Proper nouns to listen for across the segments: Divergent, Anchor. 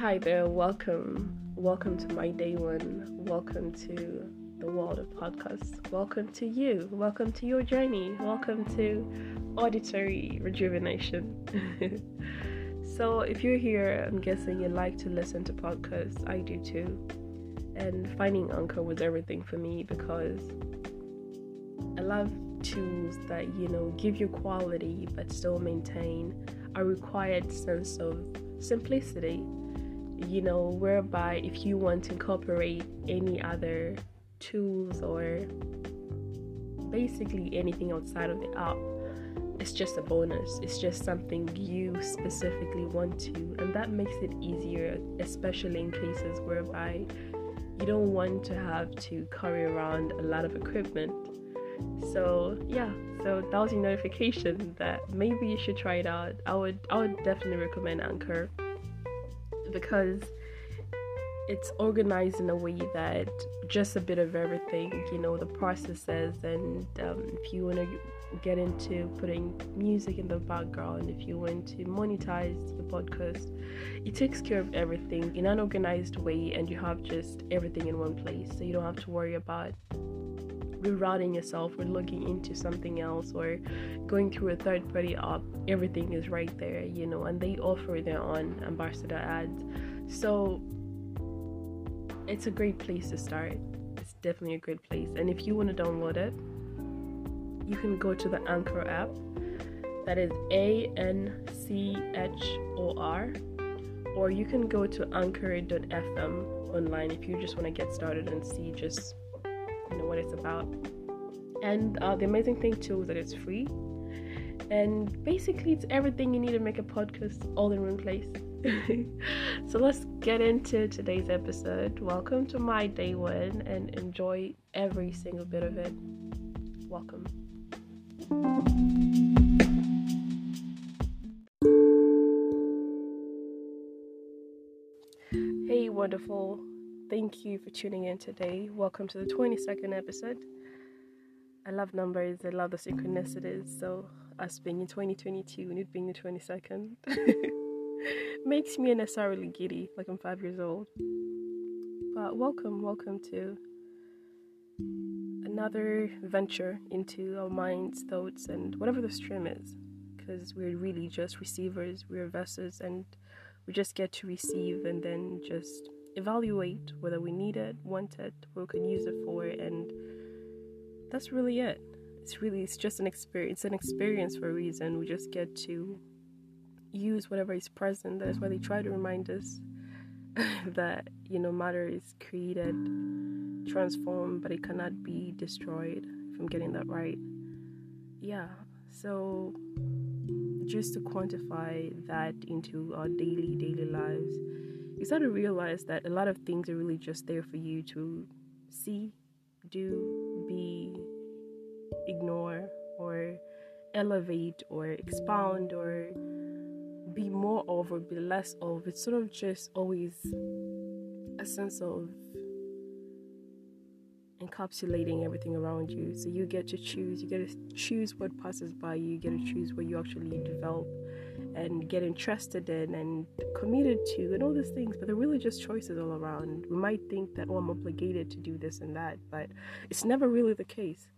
Hi there, welcome to my day one, welcome to the world of podcasts, welcome to you, welcome to your journey, welcome to auditory rejuvenation. So if you're here, I'm guessing you like to listen to podcasts. I do too, and finding Anchor was everything for me because I love tools that, you know, give you quality but still maintain a required sense of simplicity, you know, whereby if you want to incorporate any other tools or basically anything outside of the app, it's just a bonus. It's just something you specifically want to, and that makes it easier, especially in cases whereby you don't want to have to carry around a lot of equipment. So that was your notification that maybe you should try it out. I would definitely recommend Anchor because it's organized in a way that just a bit of everything, you know, the processes, and if you want to get into putting music in the background, if you want to monetize your podcast, it takes care of everything in an organized way, and you have just everything in one place, so you don't have to worry about rerouting yourself or looking into something else or going through a third-party app. Everything is right there, you know, and they offer their own ambassador ads, so it's a great place to start. It's definitely a great place. And if you want to download it, you can go to the Anchor app, that is Anchor, or you can go to anchor.fm online if you just want to get started and see just, you know, what it's about. And the amazing thing too is that it's free, and basically it's everything you need to make a podcast all in one place. So let's get into today's episode. Welcome to my day one, and enjoy every single bit of it. Welcome. Hey, wonderful. Thank you for tuning in today. Welcome to the 22nd episode. I love numbers. I love the synchronicities. So us being in 2022 and it being the 22nd makes me necessarily giddy, like I'm 5 years old. But welcome to another venture into our minds, thoughts, and whatever the stream is. Because we're really just receivers. We're vessels, and we just get to receive and then just evaluate whether we need it, want it, what we can use it for, and that's really it. It's just an experience for a reason. We just get to use whatever is present. That's why they try to remind us that, you know, matter is created, transformed, but it cannot be destroyed, if I'm getting that right. Yeah, so just to quantify that into our daily lives, you start to realize that a lot of things are really just there for you to see, do, be, ignore, or elevate, or expound, or be more of, or be less of. It's sort of just always a sense of encapsulating everything around you. So you get to choose. You get to choose what passes by you. You get to choose what you actually develop and get interested in and committed to and all these things, but they're really just choices all around. We might think that, oh, I'm obligated to do this and that, but it's never really the case.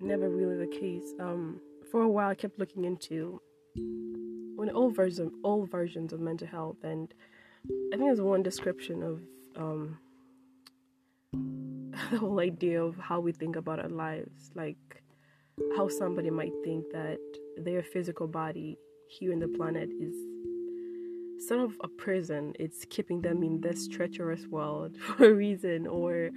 For a while I kept looking into all versions of mental health, and I think there's one description of the whole idea of how we think about our lives, like how somebody might think that their physical body here in the planet is sort of a prison. It's keeping them in this treacherous world for a reason, or,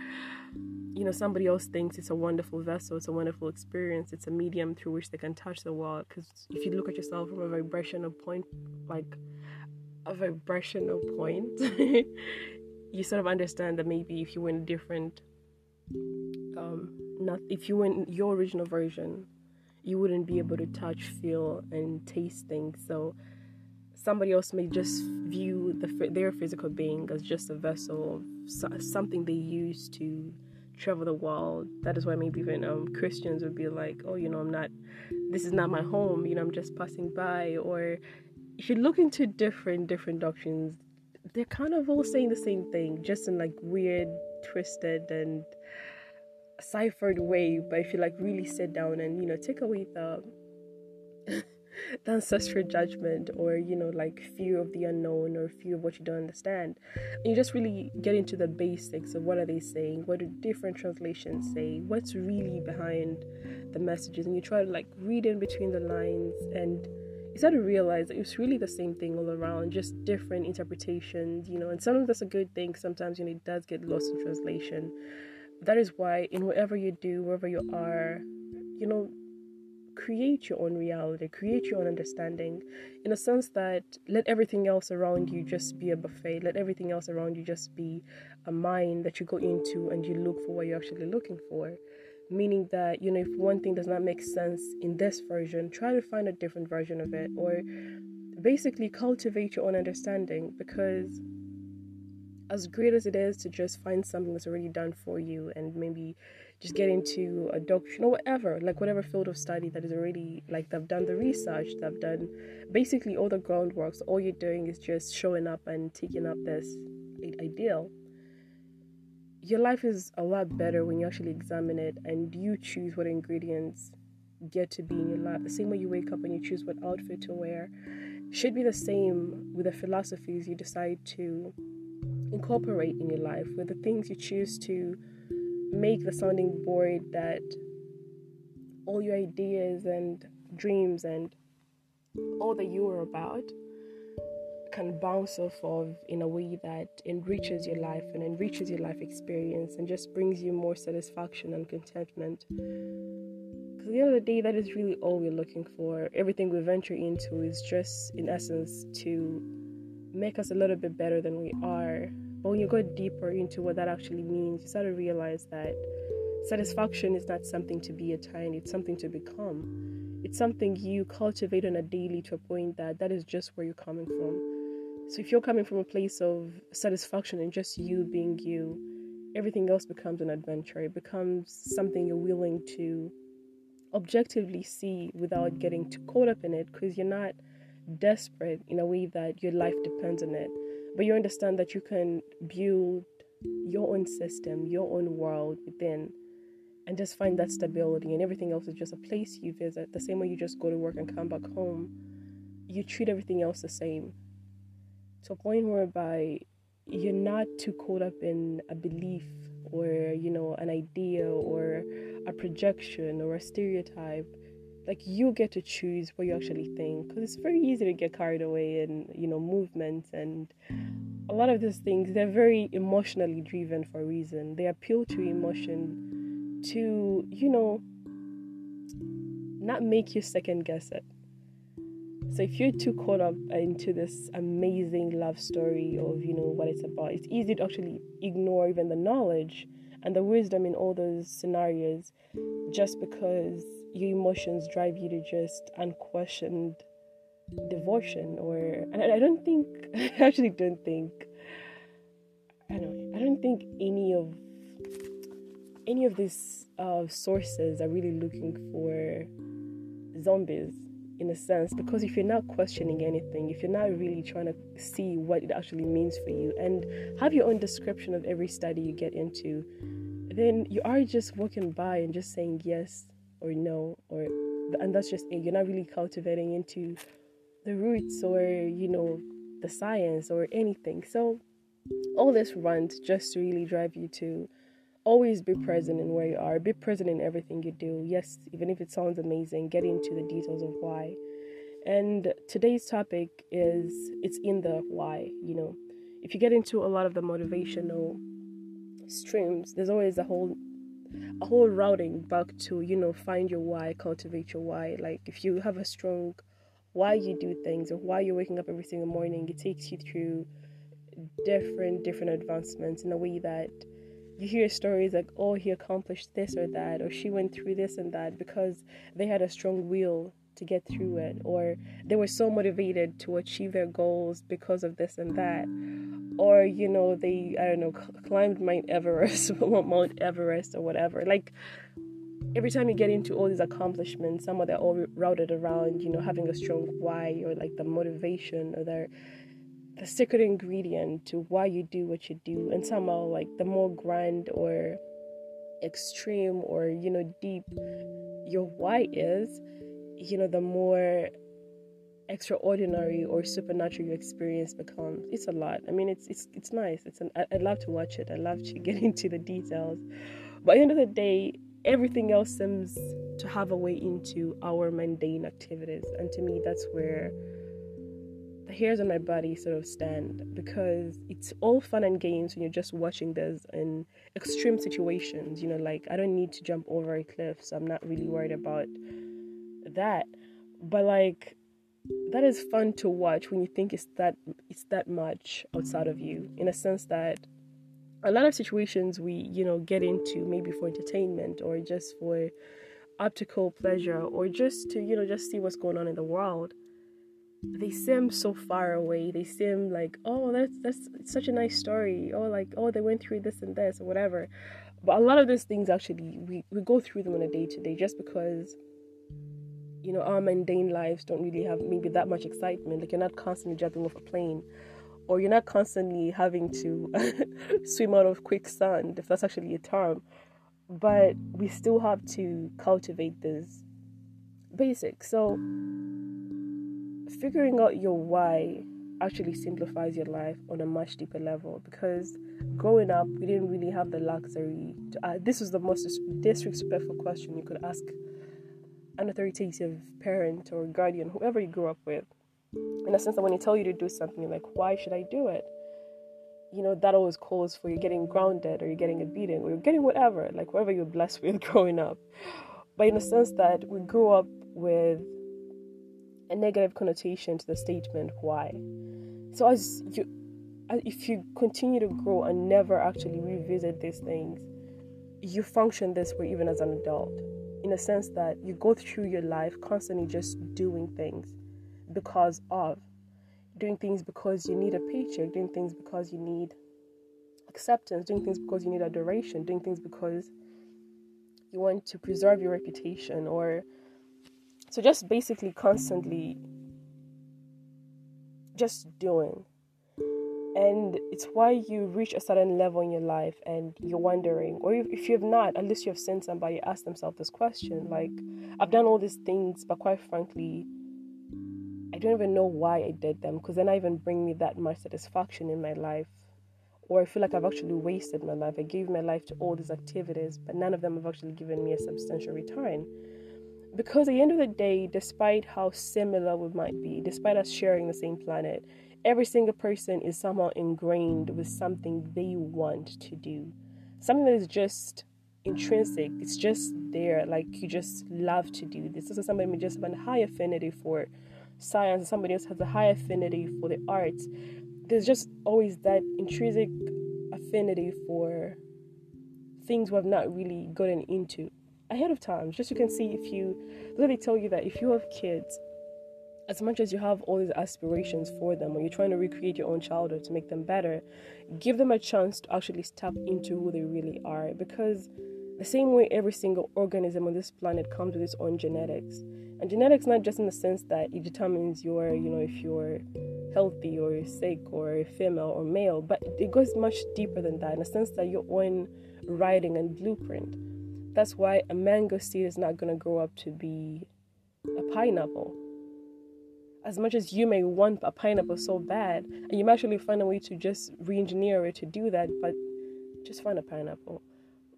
you know, somebody else thinks it's a wonderful vessel, it's a wonderful experience, it's a medium through which they can touch the world. Because if you look at yourself from a vibrational point you sort of understand that maybe if you went different, not if you went your original version, you wouldn't be able to touch, feel, and taste things. So somebody else may just view their physical being as just a vessel, something they use to travel the world. That is why maybe even Christians would be like, oh, you know, this is not my home, you know, I'm just passing by. Or if you look into different doctrines, they're kind of all saying the same thing, just in like weird, twisted and ciphered way. But if you like really sit down and, you know, take away the ancestral judgment, or, you know, like fear of the unknown or fear of what you don't understand, and you just really get into the basics of what are they saying, what do different translations say, what's really behind the messages, and you try to like read in between the lines, and you start to realize that it's really the same thing all around, just different interpretations, you know. And sometimes that's a good thing, sometimes, you know, it does get lost in translation. That is why in whatever you do, wherever you are, you know, create your own reality, create your own understanding, in a sense that let everything else around you just be a buffet, let everything else around you just be a mine that you go into and you look for what you're actually looking for. Meaning that, you know, if one thing does not make sense in this version, try to find a different version of it, or basically cultivate your own understanding. Because as great as it is to just find something that's already done for you and maybe just get into a doctrine or whatever, like whatever field of study that is already, like, they've done the research, they've done basically all the groundwork, so all you're doing is just showing up and taking up this ideal. Your life is a lot better when you actually examine it and you choose what ingredients get to be in your life. The same way you wake up and you choose what outfit to wear should be the same with the philosophies you decide to incorporate in your life, with the things you choose to make the sounding board that all your ideas and dreams and all that you are about can bounce off of in a way that enriches your life and enriches your life experience and just brings you more satisfaction and contentment. Because at the end of the day, that is really all we're looking for. Everything we venture into is just, in essence, to make us a little bit better than we are. But when you go deeper into what that actually means, you start to realize that satisfaction is not something to be attained, it's something to become. It's something you cultivate on a daily, to a point that is just where you're coming from. So if you're coming from a place of satisfaction and just you being you, everything else becomes an adventure. It becomes something you're willing to objectively see without getting too caught up in it, because you're not desperate in a way that your life depends on it. But you understand that you can build your own system, your own world within, and just find that stability, and everything else is just a place you visit. The same way you just go to work and come back home, you treat everything else the same, to a point whereby you're not too caught up in a belief, or, you know, an idea or a projection or a stereotype. Like, you get to choose what you actually think, because it's very easy to get carried away in, you know, movements and a lot of these things. They're very emotionally driven for a reason. They appeal to emotion to, you know, not make you second guess it. So if you're too caught up into this amazing love story of, you know, what it's about, it's easy to actually ignore even the knowledge and the wisdom in all those scenarios, just because your emotions drive you to just unquestioned devotion. I don't think any of these sources are really looking for zombies, in a sense, because if you're not questioning anything, if you're not really trying to see what it actually means for you and have your own description of every study you get into, then you are just walking by and just saying yes or no, and that's just it. You're not really cultivating into the roots, or, you know, the science or anything. So all this runt just to really drive you to always be present in where you are, be present in everything you do. Yes, even if it sounds amazing, get into the details of why. And today's topic is, it's in the why. You know, if you get into a lot of the motivational streams, there's always a whole routing back to, you know, find your why, cultivate your why. Like, if you have a strong why you do things, or why you're waking up every single morning, it takes you through different advancements, in a way that you hear stories like, oh, he accomplished this or that, or she went through this and that because they had a strong will to get through it, or they were so motivated to achieve their goals because of this and that, or, you know, they, I don't know, climbed Mount Everest or whatever. Like, every time you get into all these accomplishments, some of them are all routed around, you know, having a strong why, or like the motivation, or their the secret ingredient to why you do what you do, and somehow like the more grand or extreme or deep your why is, the more extraordinary or supernatural your experience becomes. It's a lot. I mean, it's nice. I love to watch it. I love to get into the details, but at the end of the day, everything else seems to have a way into our mundane activities, and to me, that's where the hairs on my body sort of stand, because it's all fun and games when you're just watching this in extreme situations. Like, I don't need to jump over a cliff, so I'm not really worried about that. But like, that is fun to watch when you think it's that much outside of you, in a sense that a lot of situations we get into maybe for entertainment or just for optical pleasure or just to just see what's going on in the world, they seem so far away. They seem like, oh, that's such a nice story, or like, oh, they went through this and this or whatever. But a lot of these things actually we go through them on a day-to-day, just because our mundane lives don't really have maybe that much excitement. Like, you're not constantly jumping off a plane, or you're not constantly having to swim out of quicksand, if that's actually a term. But we still have to cultivate this basics. So figuring out your why actually simplifies your life on a much deeper level, because growing up, we didn't really have the luxury to, this was the most disrespectful question you could ask an authoritative parent or guardian, whoever you grew up with, in a sense that when they tell you to do something, you're like, why should I do it? That always calls for you getting grounded, or you're getting a beating, or you're getting whatever, like whatever you're blessed with growing up. But in the sense that we grew up with a negative connotation to the statement why. So if you continue to grow and never actually revisit these things, you function this way even as an adult, in a sense that you go through your life constantly just doing things because of, doing things because you need a paycheck, doing things because you need acceptance, doing things because you need adoration, doing things because you want to preserve your reputation, or so just basically constantly just doing. And it's why you reach a certain level in your life and you're wondering, or if you have not, at least you have seen somebody ask themselves this question, like, I've done all these things, but quite frankly, I don't even know why I did them, because they're not even bringing me that much satisfaction in my life. Or I feel like I've actually wasted my life. I gave my life to all these activities, but none of them have actually given me a substantial return. Because at the end of the day, despite how similar we might be, despite us sharing the same planet, every single person is somehow ingrained with something they want to do. Something that is just intrinsic. It's just there. Like, you just love to do this. So somebody may just have a high affinity for science, and somebody else has a high affinity for the arts. There's just always that intrinsic affinity for things we've not really gotten into ahead of time. Just, you can see, if you let me tell you that if you have kids, as much as you have all these aspirations for them, or you're trying to recreate your own childhood to make them better, give them a chance to actually step into who they really are. Because the same way every single organism on this planet comes with its own genetics. And genetics, not just in the sense that it determines your, if you're healthy or sick or female or male, but it goes much deeper than that, in the sense that your own writing and blueprint. That's why a mango seed is not going to grow up to be a pineapple. As much as you may want a pineapple so bad, and you may actually find a way to just re-engineer it to do that, but just find a pineapple.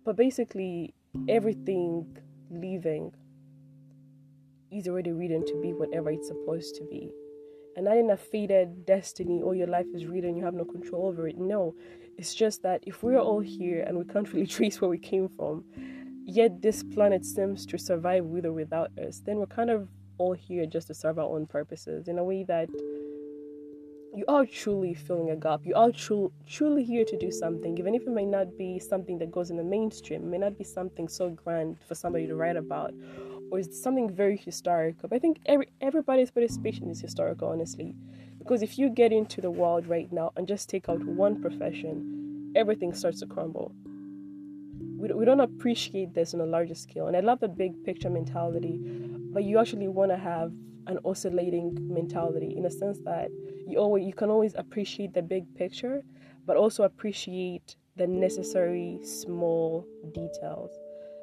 But basically, everything living is already written to be whatever it's supposed to be. And not in a fated destiny, all your life is written, you have no control over it. No, it's just that if we're all here and we can't really trace where we came from, yet this planet seems to survive with or without us, then we're kind of all here just to serve our own purposes, in a way that you are truly filling a gap. You are truly here to do something, even if it may not be something that goes in the mainstream. It may not be something so grand for somebody to write about, or something very historical. But I think everybody's participation is historical, honestly, because if you get into the world right now and just take out one profession, everything starts to crumble. We don't appreciate this on a larger scale, and I love the big picture mentality, but you actually want to have an oscillating mentality, in a sense that you can always appreciate the big picture, but also appreciate the necessary small details.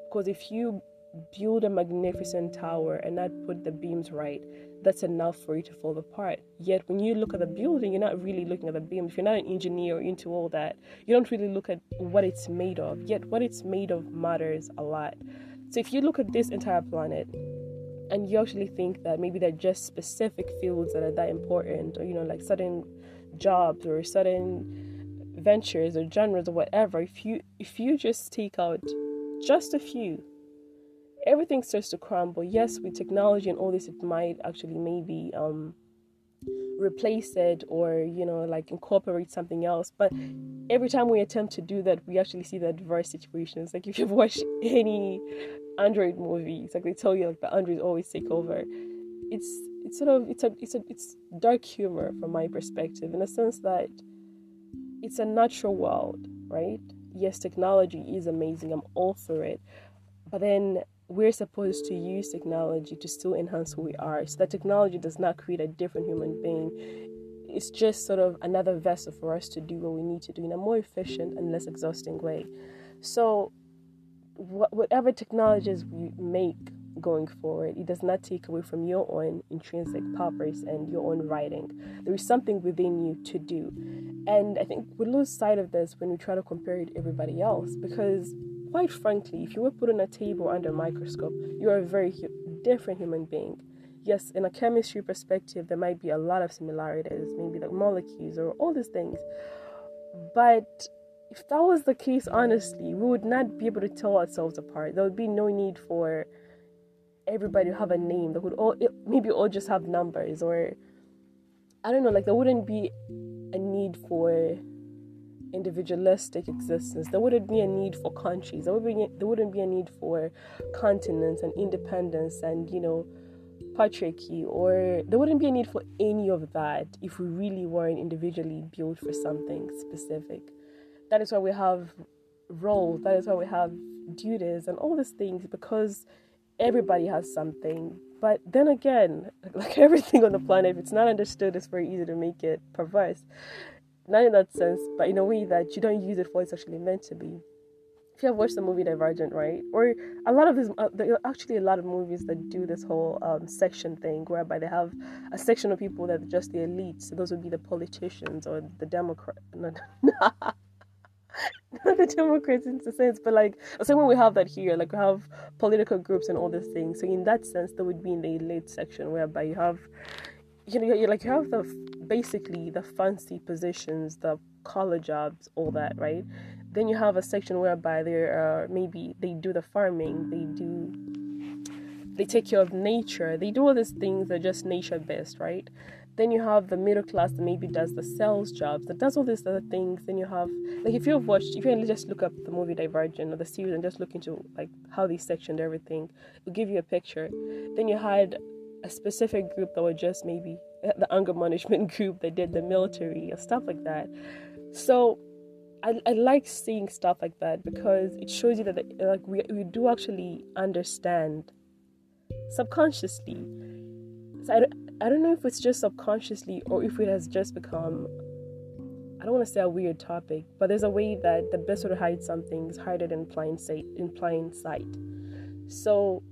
Because if you build a magnificent tower and not put the beams right, that's enough for you to fall apart. Yet when you look at the building, you're not really looking at the beams. If you're not an engineer into all that, you don't really look at what it's made of. Yet what it's made of matters a lot. So if you look at this entire planet and you actually think that maybe they're just specific fields that are that important, or like certain jobs or certain ventures or genres or whatever, if you just take out just a few, everything starts to crumble. Yes, with technology and all this, it might actually maybe replace it or, incorporate something else. But every time we attempt to do that, we actually see the adverse situations. Like if you've watched any Android movies, like they tell you, like the Androids always take over. It's dark humor from my perspective, in a sense that it's a natural world, right? Yes, technology is amazing. I'm all for it. But then we're supposed to use technology to still enhance who we are, so that technology does not create a different human being. It's just sort of another vessel for us to do what we need to do in a more efficient and less exhausting way. So whatever technologies we make going forward, it does not take away from your own intrinsic purpose and your own writing. There is something within you to do. And I think we lose sight of this when we try to compare it to everybody else, because quite frankly, if you were put on a table under a microscope, you are a very different human being. Yes, in a chemistry perspective, there might be a lot of similarities, maybe like molecules or all these things. But if that was the case, honestly, we would not be able to tell ourselves apart. There would be no need for everybody to have a name. They would all just have numbers, or I don't know, like there wouldn't be a need for individualistic existence. There wouldn't be a need for countries. There wouldn't be a need for continents and independence and patriarchy, or there wouldn't be a need for any of that if we really weren't individually built for something specific. That is why we have roles, that is why we have duties and all these things, because everybody has something. But then again, like everything on the planet, if it's not understood, it's very easy to make it perverse. Not in that sense, but in a way that you don't use it for what it's actually meant to be. If you have watched the movie Divergent, right? Or a lot of these, there are actually a lot of movies that do this whole section thing, whereby they have a section of people that are just the elites. So those would be the politicians or the Democrats. Not the Democrats in the sense, but like, same way we have that here, like we have political groups and all these things. So in that sense, they would be in the elite section, whereby you have, you have basically the fancy positions, the collar jobs, all that, right? Then you have a section whereby maybe they do the farming, they take care of nature, they do all these things that are just nature-based, right? Then you have the middle class that maybe does the sales jobs, that does all these other things. Then you have, like, if you just look up the movie Divergent or the series and just look into like how they sectioned everything, it'll give you a picture. Then you had a specific group that were just maybe the anger management group that did the military or stuff like that. So I like seeing stuff like that, because it shows you that we do actually understand subconsciously. So I don't know if it's just subconsciously or if it has just become, I don't want to say a weird topic, but there's a way that the best way to hide something is hide it in plain sight. So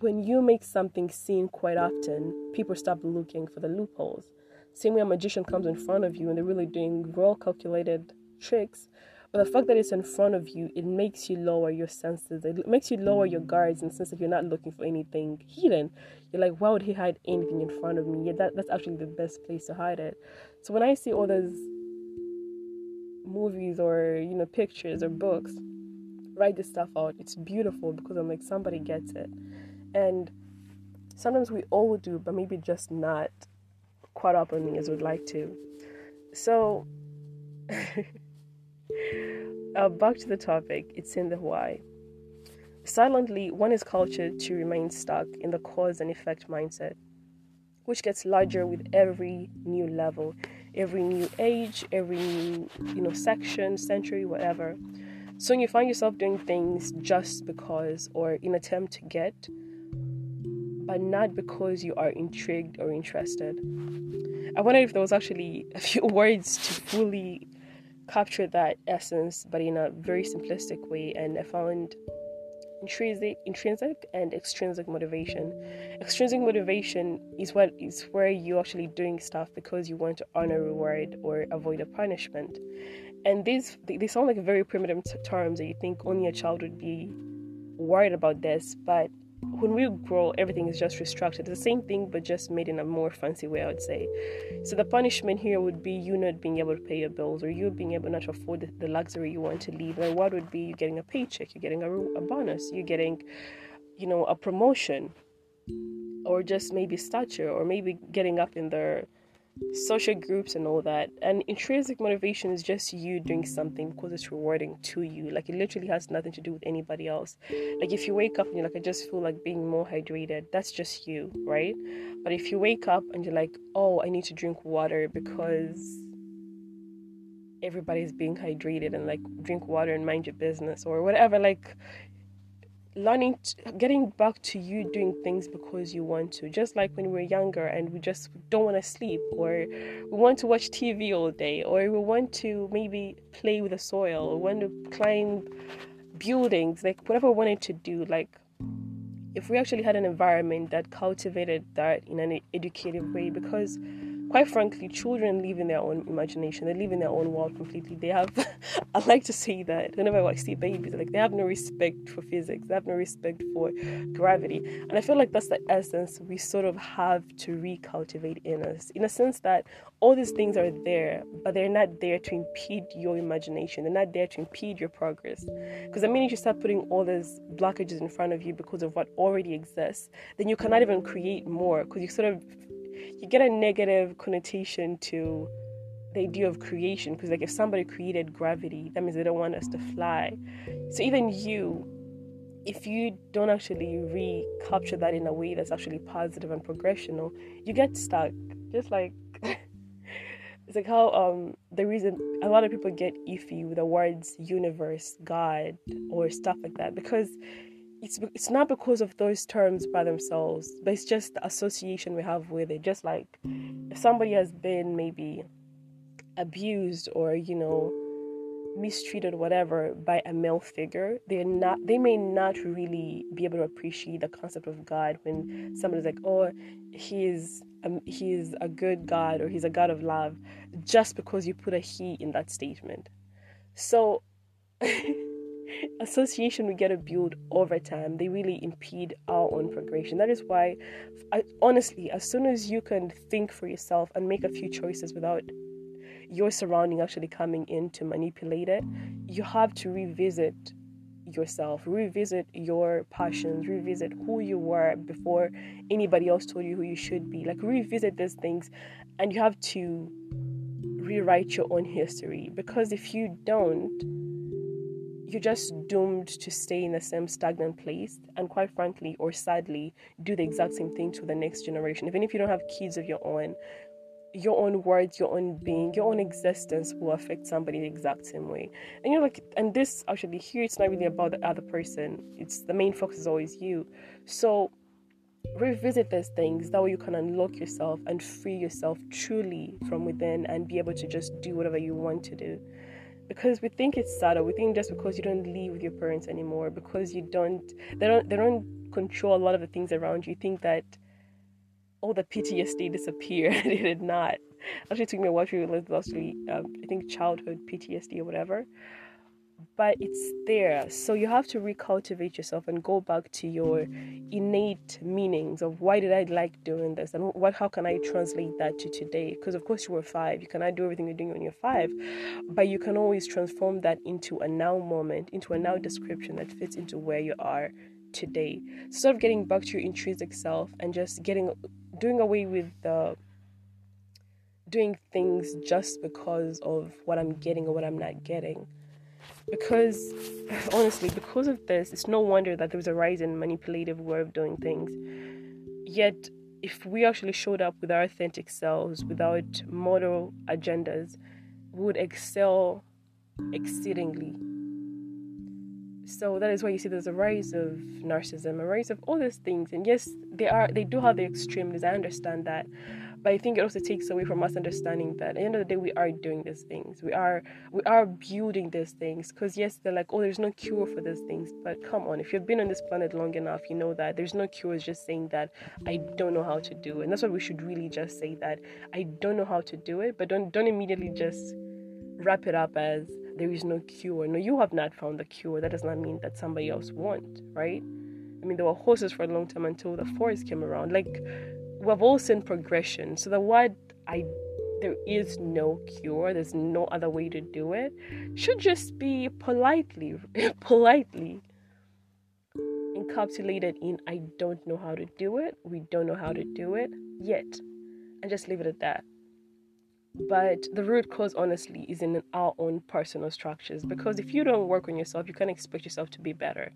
when you make something seen quite often, people stop looking for the loopholes. Same way a magician comes in front of you and they're really doing well calculated tricks, but the fact that it's in front of you, it makes you lower your senses. It makes you lower your guards, in the sense that you're not looking for anything hidden. You're like, why would he hide anything in front of me? Yeah, that's actually the best place to hide it. So when I see all those movies or pictures or books, write this stuff out, it's beautiful, because I'm like, somebody gets it. And sometimes we all do, but maybe just not caught up on me as we'd like to. So, back to the topic, it's in the why. Silently, one is cultured to remain stuck in the cause and effect mindset, which gets larger with every new level, every new age, every new, section, century, whatever. So when you find yourself doing things just because, or in attempt to get, but not because you are intrigued or interested. I wondered if there was actually a few words to fully capture that essence, but in a very simplistic way. And I found intrinsic and extrinsic motivation. Extrinsic motivation is what is where you're actually doing stuff because you want to honor a reward or avoid a punishment. And these they sound like very primitive terms that you think only a child would be worried about this, but when we grow, everything is just restructured. It's the same thing, but just made in a more fancy way, I would say. So the punishment here would be you not being able to pay your bills, or you being able not to afford the luxury you want to live. Like, what would be you getting a paycheck, you're getting a bonus, you're getting, a promotion, or just maybe stature, or maybe getting up in the social groups and all that. And intrinsic motivation is just you doing something because it's rewarding to you. Like, it literally has nothing to do with anybody else. Like, if you wake up and you're like, I just feel like being more hydrated, that's just you, right? But if you wake up and you're like, oh, I need to drink water because everybody's being hydrated, and like, drink water and mind your business or whatever, like, getting back to you doing things because you want to. Just like when we were younger and we just don't want to sleep, or we want to watch TV all day, or we want to maybe play with the soil, or want to climb buildings, like whatever we wanted to do. Like, if we actually had an environment that cultivated that in an educative way, because quite frankly, children live in their own imagination. They live in their own world completely. They have, I like to say that whenever I see babies, like, they have no respect for physics. They have no respect for gravity. And I feel like that's the essence we sort of have to recultivate in us. In a sense that all these things are there, but they're not there to impede your imagination. They're not there to impede your progress. Because the minute you start putting all these blockages in front of you because of what already exists, then you cannot even create more, because you sort of, you get a negative connotation to the idea of creation, because like, if somebody created gravity, that means they don't want us to fly. So even you, if you don't actually recapture that in a way that's actually positive and progressional, you get stuck. Just like it's like how the reason a lot of people get iffy with the words universe, God, or stuff like that, because it's not because of those terms by themselves, but it's just the association we have with it. Just like if somebody has been maybe abused or, mistreated, whatever, by a male figure, they may not really be able to appreciate the concept of God when somebody's like, oh, he's a good God, or he's a God of love, just because you put a he in that statement. So association we get to build over time, they really impede our own progression. That is why, honestly, as soon as you can think for yourself and make a few choices without your surrounding actually coming in to manipulate it, you have to revisit yourself, revisit your passions, revisit who you were before anybody else told you who you should be. Like, revisit these things, and you have to rewrite your own history, because if you don't, you're just doomed to stay in the same stagnant place, and quite frankly, or sadly, do the exact same thing to the next generation. Even if you don't have kids of your own words, your own being, your own existence will affect somebody the exact same way. And you're like, and this actually here, it's not really about the other person. It's the main focus is always you. So revisit those things, that way you can unlock yourself and free yourself truly from within, and be able to just do whatever you want to do. Because we think it's subtle. We think just because you don't live with your parents anymore, because you don't control a lot of the things around you, you think that all the PTSD disappeared. It did not. Actually, it took me a while to realize that actually, I think childhood PTSD or whatever. But it's there. So you have to recultivate yourself and go back to your innate meanings of, why did I like doing this, and how can I translate that to today? Because of course you were 5, you cannot do everything you're doing when you're 5, but you can always transform that into a now moment, into a now description that fits into where you are today. So sort of getting back to your intrinsic self and just doing away with the doing things just because of what I'm getting or what I'm not getting. Because, honestly, because of this, it's no wonder that there was a rise in manipulative way of doing things. Yet, if we actually showed up with our authentic selves, without model agendas, we would excel exceedingly. So that is why you see there's a rise of narcissism, a rise of all these things. And yes, they do have the extremes. I understand that. But I think it also takes away from us understanding that at the end of the day, we are doing these things. We are building these things. Because yes, they're like, oh, there's no cure for these things. But come on, if you've been on this planet long enough, you know that there's no cure. It's just saying that I don't know how to do it. And that's what we should really just say, that I don't know how to do it. But don't immediately just wrap it up as there is no cure. No, you have not found the cure. That does not mean that somebody else won't, right? I mean, there were horses for a long time until the forest came around. Like, we've all seen progression. So there is no cure, there's no other way to do it, should just be politely encapsulated in, I don't know how to do it, we don't know how to do it yet, and just leave it at that. But the root cause, honestly, is in our own personal structures, because if you don't work on yourself, you can't expect yourself to be better.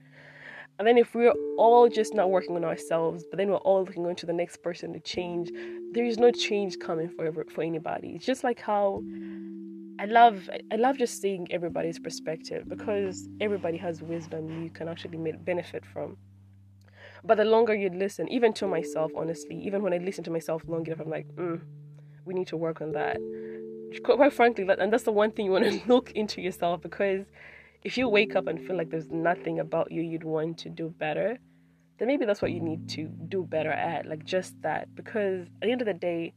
And then if we're all just not working on ourselves, but then we're all looking onto the next person to change, there is no change coming for anybody. It's just like how I love just seeing everybody's perspective, because everybody has wisdom you can actually benefit from. But the longer you listen, even to myself, honestly, even when I listen to myself long enough, I'm like, we need to work on that. Quite frankly, and that's the one thing you want to look into yourself, because if you wake up and feel like there's nothing about you'd want to do better, then maybe that's what you need to do better at, like just that. Because at the end of the day,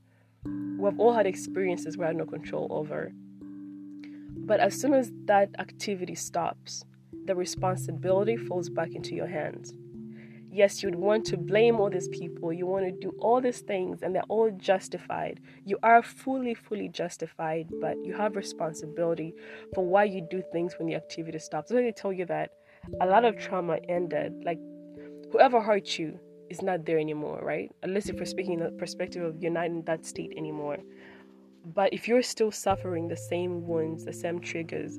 we've all had experiences we had no control over. But as soon as that activity stops, the responsibility falls back into your hands. Yes, you'd want to blame all these people. You want to do all these things, and they're all justified. You are fully, fully justified, but you have responsibility for why you do things when the activity stops. So they tell you that a lot of trauma ended. Like, whoever hurt you is not there anymore, right? Unless you're speaking in the perspective of you're not in that state anymore. But if you're still suffering the same wounds, the same triggers,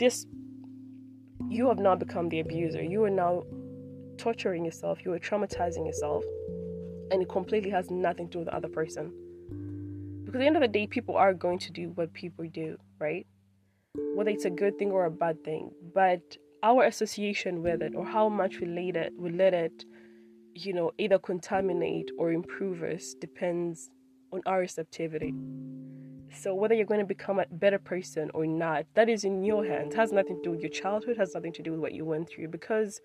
you have now become the abuser. You are now torturing yourself, you are traumatizing yourself, and it completely has nothing to do with the other person. Because at the end of the day, people are going to do what people do, right? Whether it's a good thing or a bad thing, but our association with it, or how much we let it, you know, either contaminate or improve us, depends on our receptivity. So whether you're going to become a better person or not, that is in your hands. It has nothing to do with your childhood, has nothing to do with what you went through, because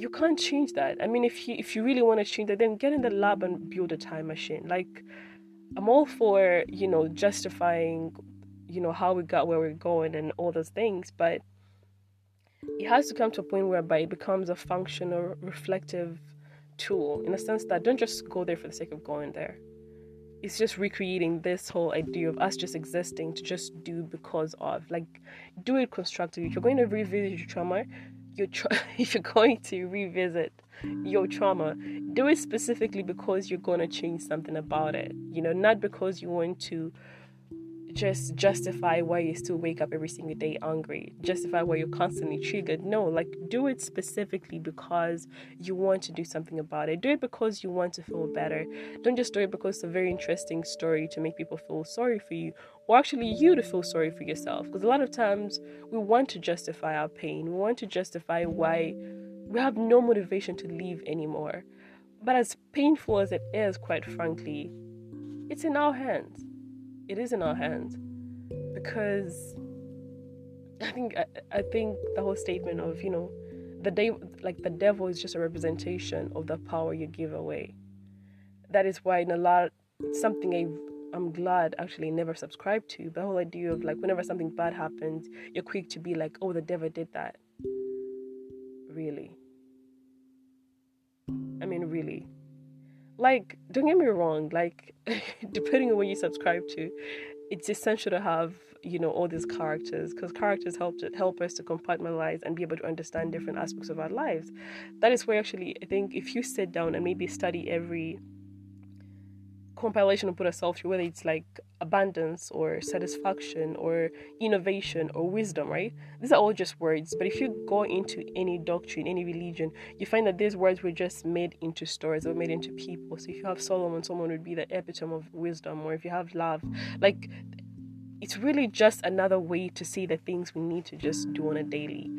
you can't change that. I mean, if you really want to change that, then get in the lab and build a time machine. Like, I'm all for, you know, justifying, you know, how we got where we're going and all those things, but it has to come to a point whereby it becomes a functional, reflective tool, in a sense that don't just go there for the sake of going there. It's just recreating this whole idea of us just existing to just do because of. Like, do it constructively. If you're going to revisit your trauma, if you're going to revisit your trauma, do it specifically because you're going to change something about it, you know, not because you want to just justify why you still wake up every single day angry, justify why you're constantly triggered. No, like, do it specifically because you want to do something about it. Do it because you want to feel better. Don't just do it because it's a very interesting story to make people feel sorry for you, or actually you to feel sorry for yourself. Because a lot of times we want to justify our pain. We want to justify why we have no motivation to live anymore. But as painful as it is, quite frankly, it's in our hands. It is in our hands, because I think the whole statement of, you know, the devil is just a representation of the power you give away. That is why something I'm glad actually never subscribed to, the whole idea of, like, whenever something bad happens, you're quick to be like, oh, the devil did that. Really? I mean, really? Like, don't get me wrong, like, depending on what you subscribe to, it's essential to have, you know, all these characters, because characters help us to compartmentalize and be able to understand different aspects of our lives. That is where, actually, I think if you sit down and maybe study every compilation and put yourself through, whether it's like abundance or satisfaction or innovation or wisdom, right? These are all just words, but if you go into any doctrine, any religion, you find that these words were just made into stories, they were made into people. So if you have Solomon would be the epitome of wisdom, or if you have love, like, it's really just another way to see the things we need to just do on a daily.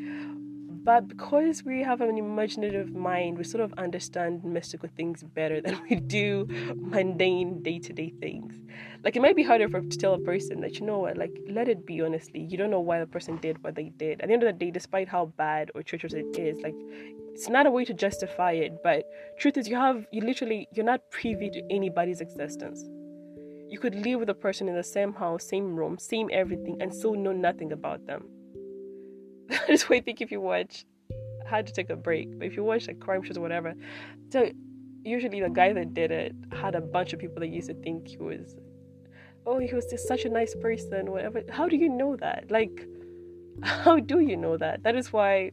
But because we have an imaginative mind, we sort of understand mystical things better than we do mundane day-to-day things. Like, it might be harder to tell a person that, you know what, like, let it be, honestly. You don't know why the person did what they did. At the end of the day, despite how bad or treacherous it is, like, it's not a way to justify it. But truth is, you're not privy to anybody's existence. You could live with a person in the same house, same room, same everything, and still know nothing about them. That is why I think if you watch How to Take a Break, but if you watch like crime shows or whatever, so usually the guy that did it had a bunch of people that used to think he was just such a nice person, whatever. How do you know that? Like, how do you know that? That is why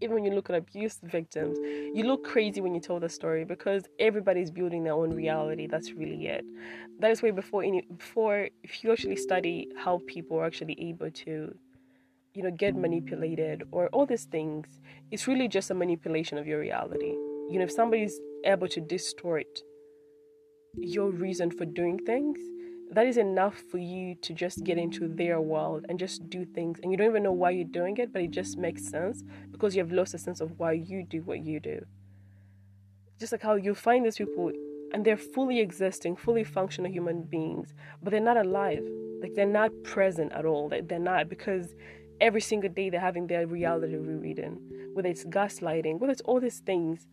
even when you look at abuse victims, you look crazy when you tell the story, because everybody's building their own reality. That's really it. That is why before if you actually study how people are actually able to get manipulated or all these things, it's really just a manipulation of your reality. If somebody's able to distort your reason for doing things, that is enough for you to just get into their world and just do things, and you don't even know why you're doing it, but it just makes sense because you have lost a sense of why you do what you do. Just like how you find these people and they're fully existing, fully functional human beings, but they're not alive. Like, they're not present at all. They're not, because every single day they're having their reality rewritten, whether it's gaslighting, whether it's all these things.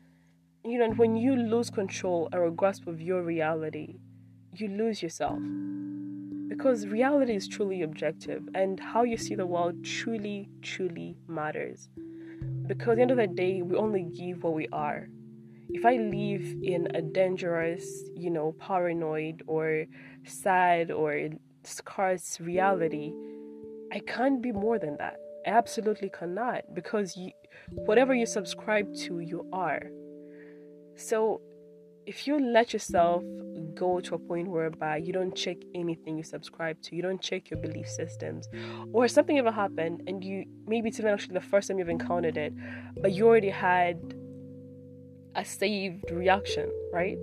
And when you lose control or a grasp of your reality, you lose yourself. Because reality is truly objective, and how you see the world truly, truly matters. Because at the end of the day, we only give what we are. If I live in a dangerous, paranoid or sad or scarce reality, I can't be more than that. I absolutely cannot, because whatever you subscribe to, you are. So if you let yourself go to a point whereby you don't check anything you subscribe to, you don't check your belief systems, or something ever happened and maybe it's even actually the first time you've encountered it, but you already had a saved reaction, right?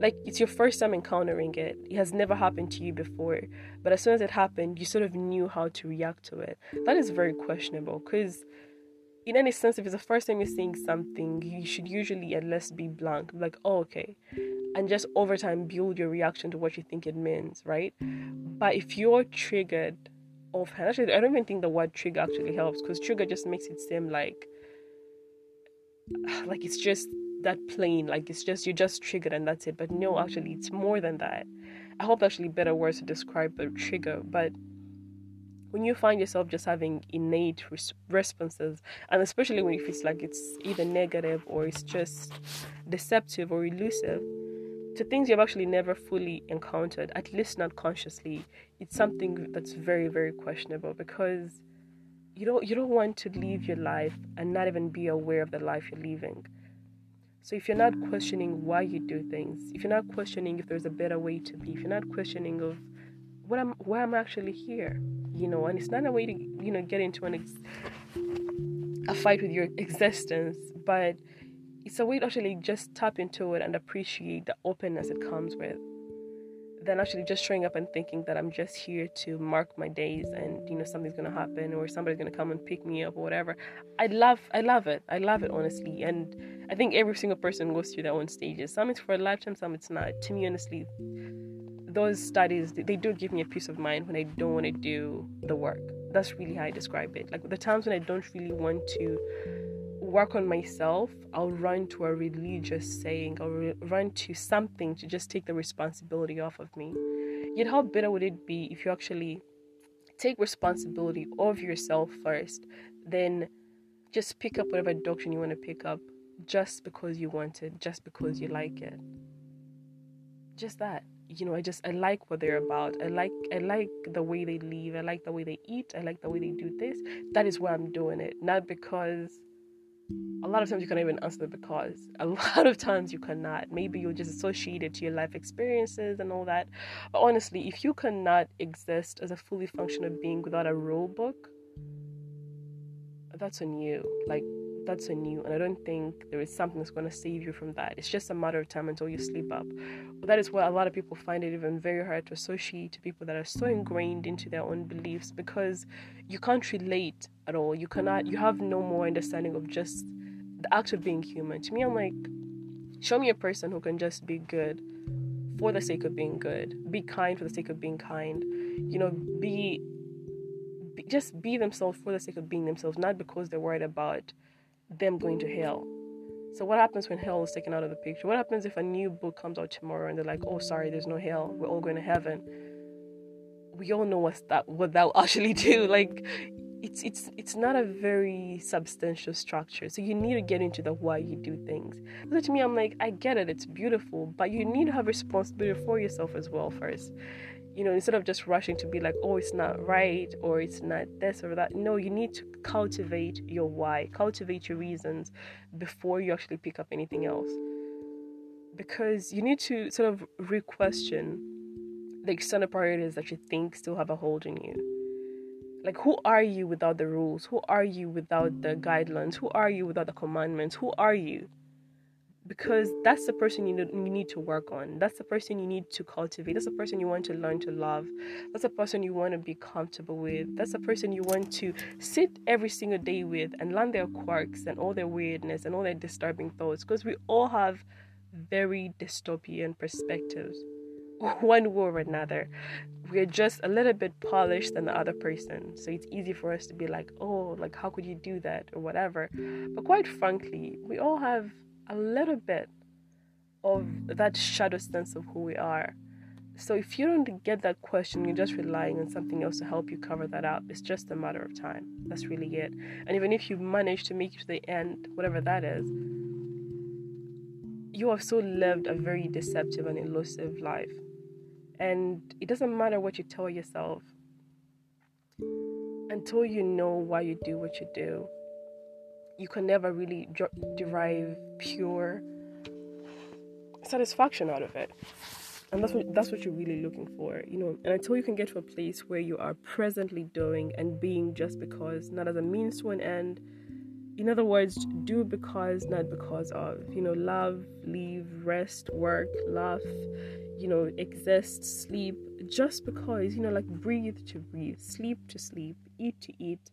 Like, it's your first time encountering it. It has never happened to you before. But as soon as it happened, you sort of knew how to react to it. That is very questionable, because in any sense, if it's the first time you're seeing something, you should usually at least be blank. Like, oh, okay. And just over time, build your reaction to what you think it means, right? But if you're triggered offhand... Actually, I don't even think the word trigger actually helps, because trigger just makes it seem like it's just that plain, like it's just, you're just triggered and that's it. But no, actually it's more than that. I hope actually better words to describe the trigger. But when you find yourself just having innate responses, and especially when it feels like it's either negative or it's just deceptive or elusive to things you've actually never fully encountered, at least not consciously, it's something that's very, very questionable, because you don't want to live your life and not even be aware of the life you're living. So if you're not questioning why you do things, if you're not questioning if there's a better way to be, if you're not questioning of why I'm actually here, and it's not a way to, get into a fight with your existence, but it's a way to actually just tap into it and appreciate the openness it comes with, than actually just showing up and thinking that I'm just here to mark my days and, something's going to happen or somebody's going to come and pick me up or whatever. I love it. I love it, honestly. And I think every single person goes through their own stages. Some it's for a lifetime, some it's not. To me, honestly, those studies, they do give me a peace of mind when I don't want to do the work. That's really how I describe it. Like, the times when I don't really want to work on myself, I'll run to a religious saying, I'll run to something to just take the responsibility off of me. Yet how better would it be if you actually take responsibility of yourself first, then just pick up whatever doctrine you want to pick up, just because you want it, just because you like it. Just that. I like what they're about. I like the way they live. I like the way they eat. I like the way they do this. That is why I'm doing it. Not because... A lot of times you can't even answer the because. A lot of times you cannot. Maybe you'll just associate it to your life experiences and all that. But honestly, if you cannot exist as a fully functional being without a rule book, that's on you. Like, that's on you, and I don't think there is something that's going to save you from that. It's just a matter of time until you sleep up. But that is why a lot of people find it even very hard to associate to people that are so ingrained into their own beliefs, because you can't relate at all. You cannot, you have no more understanding of just the act of being human. To me, I'm like, show me a person who can just be good for the sake of being good, be kind for the sake of being kind, you know, just be themselves for the sake of being themselves, not because they're worried about them going to hell. So what happens when hell is taken out of the picture? What happens if a new book comes out tomorrow and they're like, oh, sorry, there's no hell, we're all going to heaven? We all know what that will actually do. Like, it's not a very substantial structure. So you need to get into the why you do things. So to me, I'm like, I get it, it's beautiful, but you need to have responsibility for yourself as well first. You know, instead of just rushing to be like, oh, it's not right, or it's not this or that. No, you need to cultivate your why, cultivate your reasons before you actually pick up anything else. Because you need to sort of re-question the external priorities that you think still have a hold on you. Like, who are you without the rules? Who are you without the guidelines? Who are you without the commandments? Who are you? Because that's the person you need to work on. That's the person you need to cultivate. That's the person you want to learn to love. That's the person you want to be comfortable with. That's the person you want to sit every single day with and learn their quirks and all their weirdness and all their disturbing thoughts. Because we all have very dystopian perspectives, one way or another. We're just a little bit polished than the other person. So it's easy for us to be like, oh, like, how could you do that or whatever. But quite frankly, we all have a little bit of that shadow sense of who we are. So if you don't get that question, you're just relying on something else to help you cover that up. It's just a matter of time. That's really it. And even if you manage to make it to the end, whatever that is, you have so lived a very deceptive and elusive life. And it doesn't matter what you tell yourself until you know why you do what you do. You can never really derive pure satisfaction out of it, and that's what you're really looking for, you know. And until you can get to a place where you are presently doing and being just because, not as a means to an end. In other words, do because, not because of, you know. Love, leave, rest, work, laugh, you know, exist, sleep, just because, you know, like breathe to breathe, sleep to sleep, eat to eat.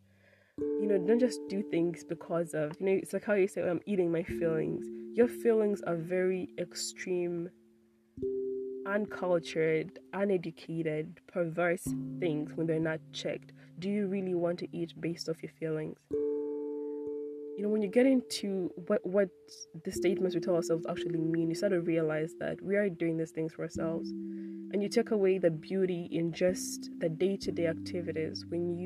You know, don't just do things because of, you know, it's like how you say, oh, I'm eating my feelings. Your feelings are very extreme, uncultured, uneducated, perverse things when they're not checked. Do you really want to eat based off your feelings? You know, when you get into what the statements we tell ourselves actually mean, you start to realize that we are doing these things for ourselves. And you take away the beauty in just the day-to-day activities when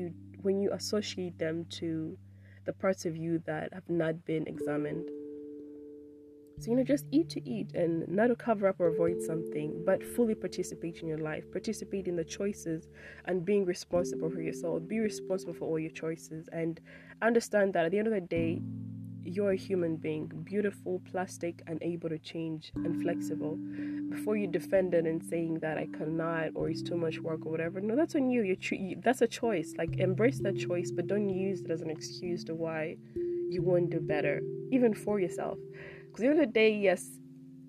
you associate them to the parts of you that have not been examined. So, you know, just eat to eat, and not to cover up or avoid something, but fully participate in your life, participate in the choices, and being responsible for yourself. Be responsible for all your choices, and understand that at the end of the day, you're a human being, beautiful, plastic, and able to change, and flexible. Before you defend it and saying that I cannot, or it's too much work or whatever, no, that's on you. That's a choice. Like, embrace that choice, but don't use it as an excuse to why you won't do better, even for yourself. Because at the end of the day, yes,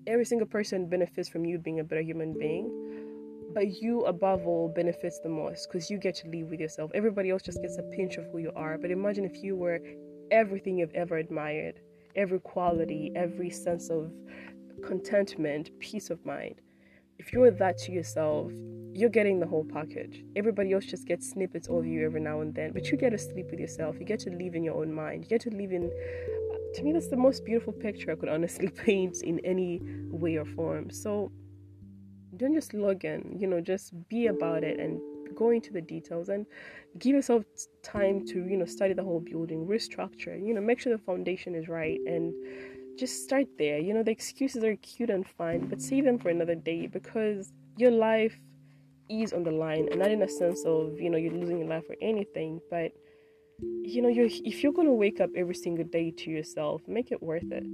every single person benefits from you being a better human being, but you above all benefits the most, because you get to live with yourself. Everybody else just gets a pinch of who you are. But imagine if you were everything you've ever admired, every quality, every sense of contentment, peace of mind. If you're that to yourself, you're getting the whole package. Everybody else just gets snippets of you every now and then, but you get to sleep with yourself. You get to live in your own mind. You get to live in, to me, that's the most beautiful picture I could honestly paint in any way or form. So don't just log in, you know, just be about it and go into the details, and give yourself time to, you know, study the whole building, restructure, you know, make sure the foundation is right, and just start there. You know, the excuses are cute and fine, but save them for another day, because your life is on the line, and not in a sense of, you know, you're losing your life or anything, but, you know, if you're going to wake up every single day to yourself, make it worth it.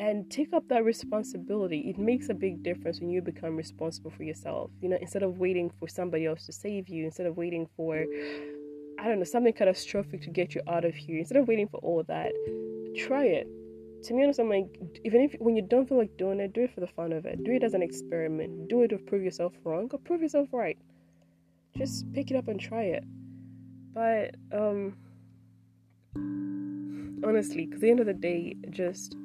And take up that responsibility. It makes a big difference when you become responsible for yourself. You know, instead of waiting for somebody else to save you, instead of waiting for I don't know, something catastrophic to get you out of here. Instead of waiting for all that, try it. To be honest, I'm like, even if when you don't feel like doing it, do it for the fun of it. Do it as an experiment. Do it to prove yourself wrong or prove yourself right. Just pick it up and try it. But honestly, because at the end of the day, just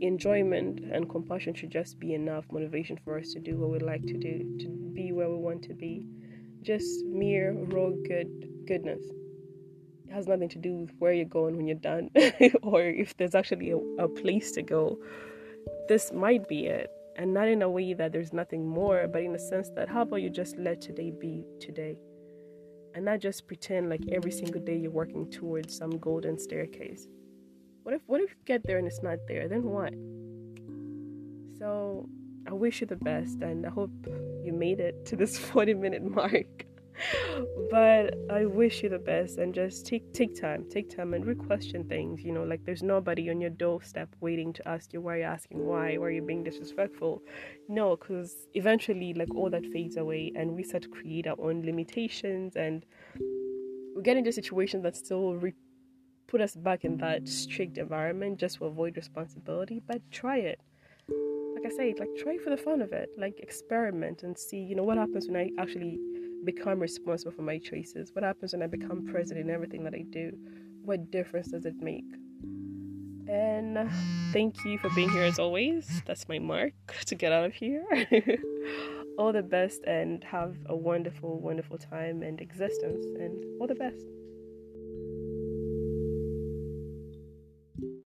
enjoyment and compassion should just be enough motivation for us to do what we like to do, to be where we want to be. Just mere raw goodness. It has nothing to do with where you're going when you're done or if there's actually a place to go. This might be it, and not in a way that there's nothing more, but in a sense that how about you just let today be today and not just pretend like every single day you're working towards some golden staircase. What if you get there and it's not there? Then what? So I wish you the best, and I hope you made it to this 40-minute mark. But I wish you the best, and just take time and re-question things. You know, like there's nobody on your doorstep waiting to ask you why you're asking why you're being disrespectful. No, because eventually, like, all that fades away, and we start to create our own limitations, and we get into situations that still put us back in that strict environment just to avoid responsibility. But try it. Like I said, like, try for the fun of it. Like, experiment and see, you know, what happens when I actually become responsible for my choices. What happens when I become present in everything that I do? What difference does it make? And thank you for being here as always. That's my mark to get out of here. All the best, and have a wonderful, wonderful time and existence, and all the best.